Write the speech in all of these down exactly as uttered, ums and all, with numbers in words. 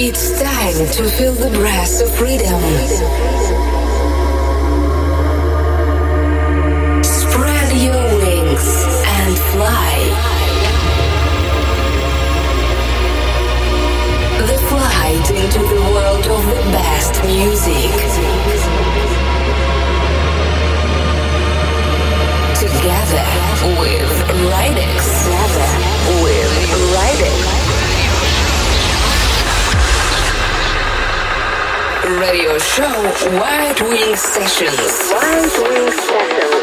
It's time to feel the breath of freedom. Spread your wings and fly. The flight into the world of the best music. Together with Rydex. Together with Rydex. Radio show White Wings Sessions. White Wings Sessions.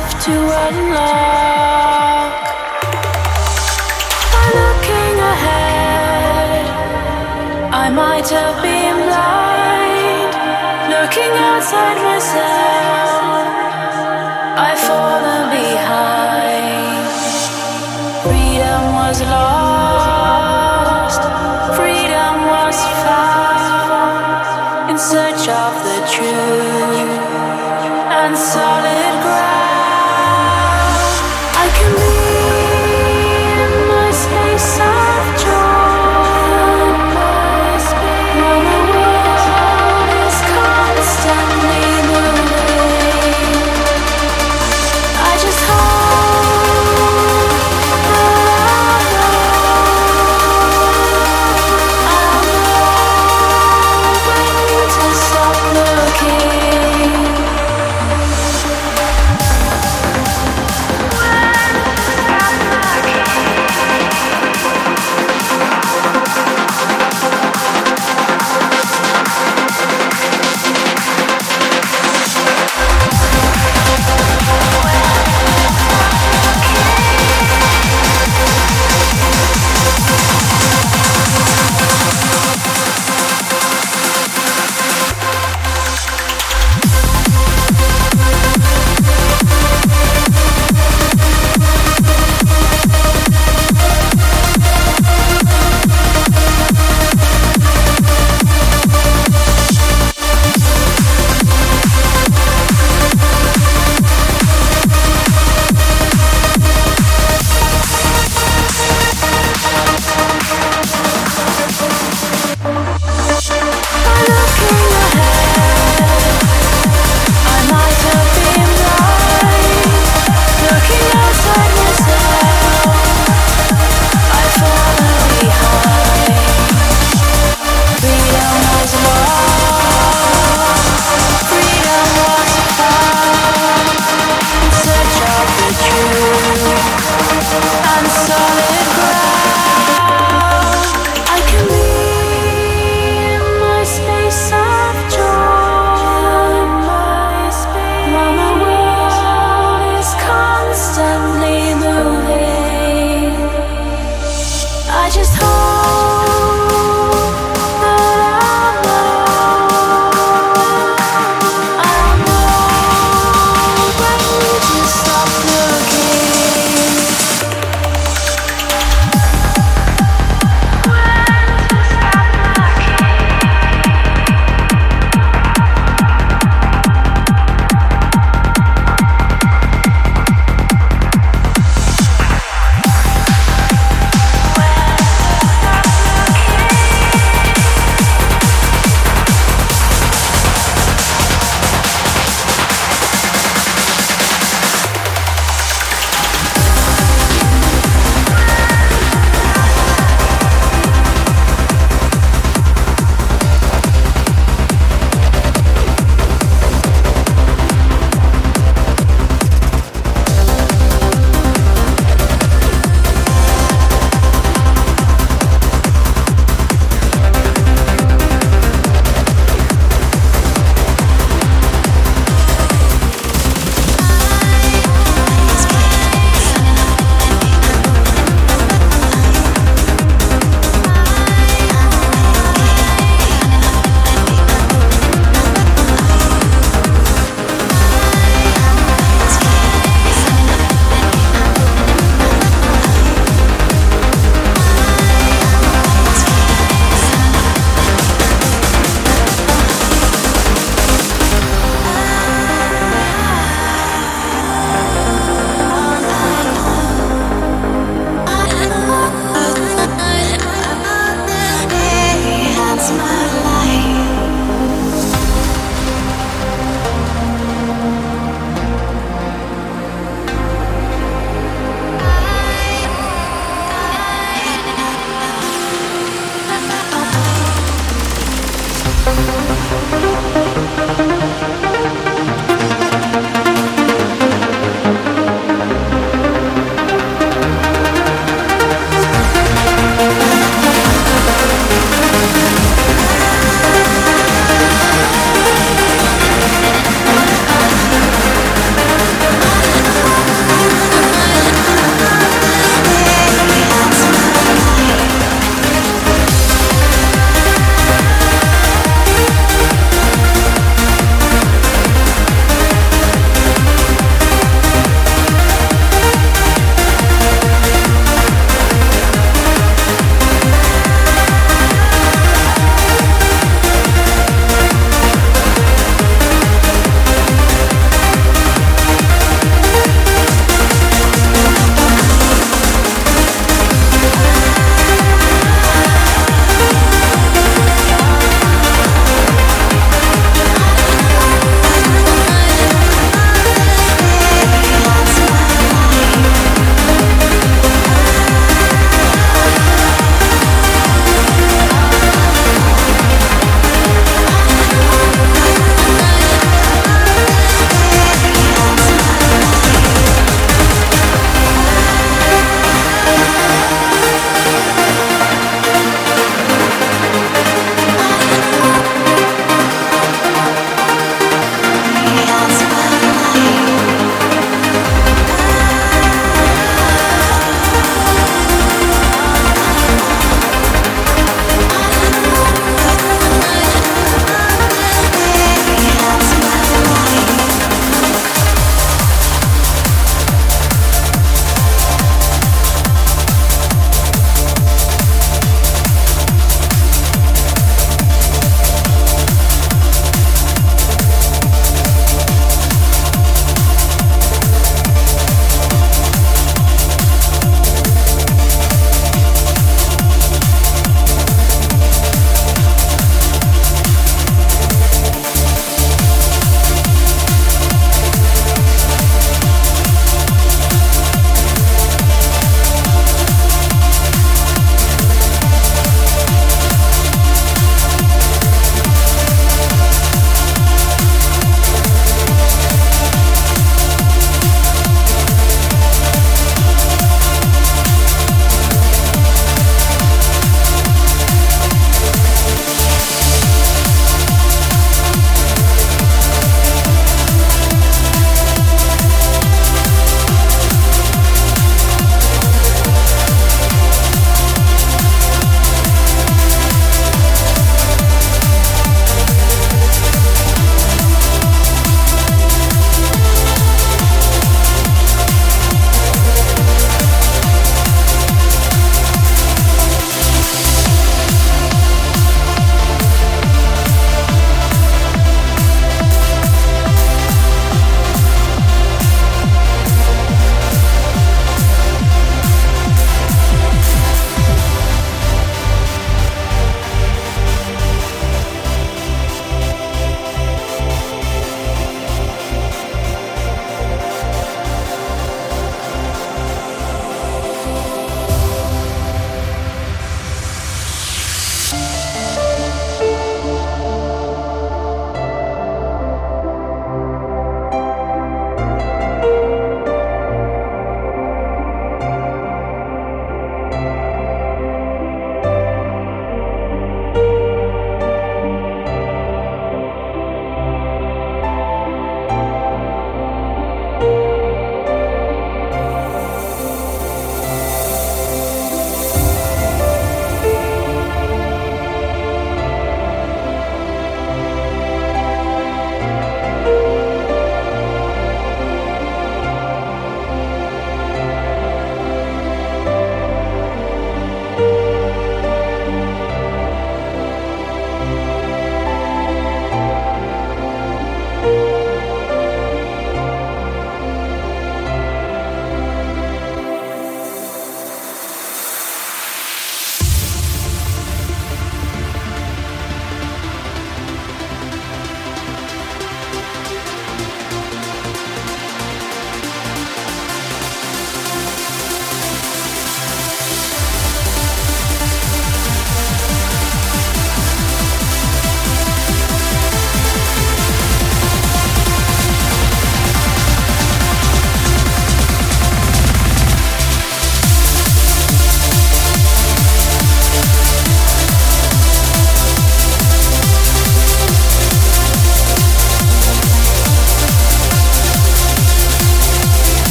have to unlock. By looking ahead, I might have been blind. Looking outside myself, I've fallen behind. Freedom was lost, freedom was found in search of the truth and solid ground. I can be in my space of joy. My world is constantly moving.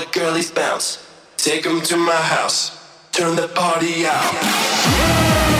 the girlies bounce. Take 'em to my house, turn the party out.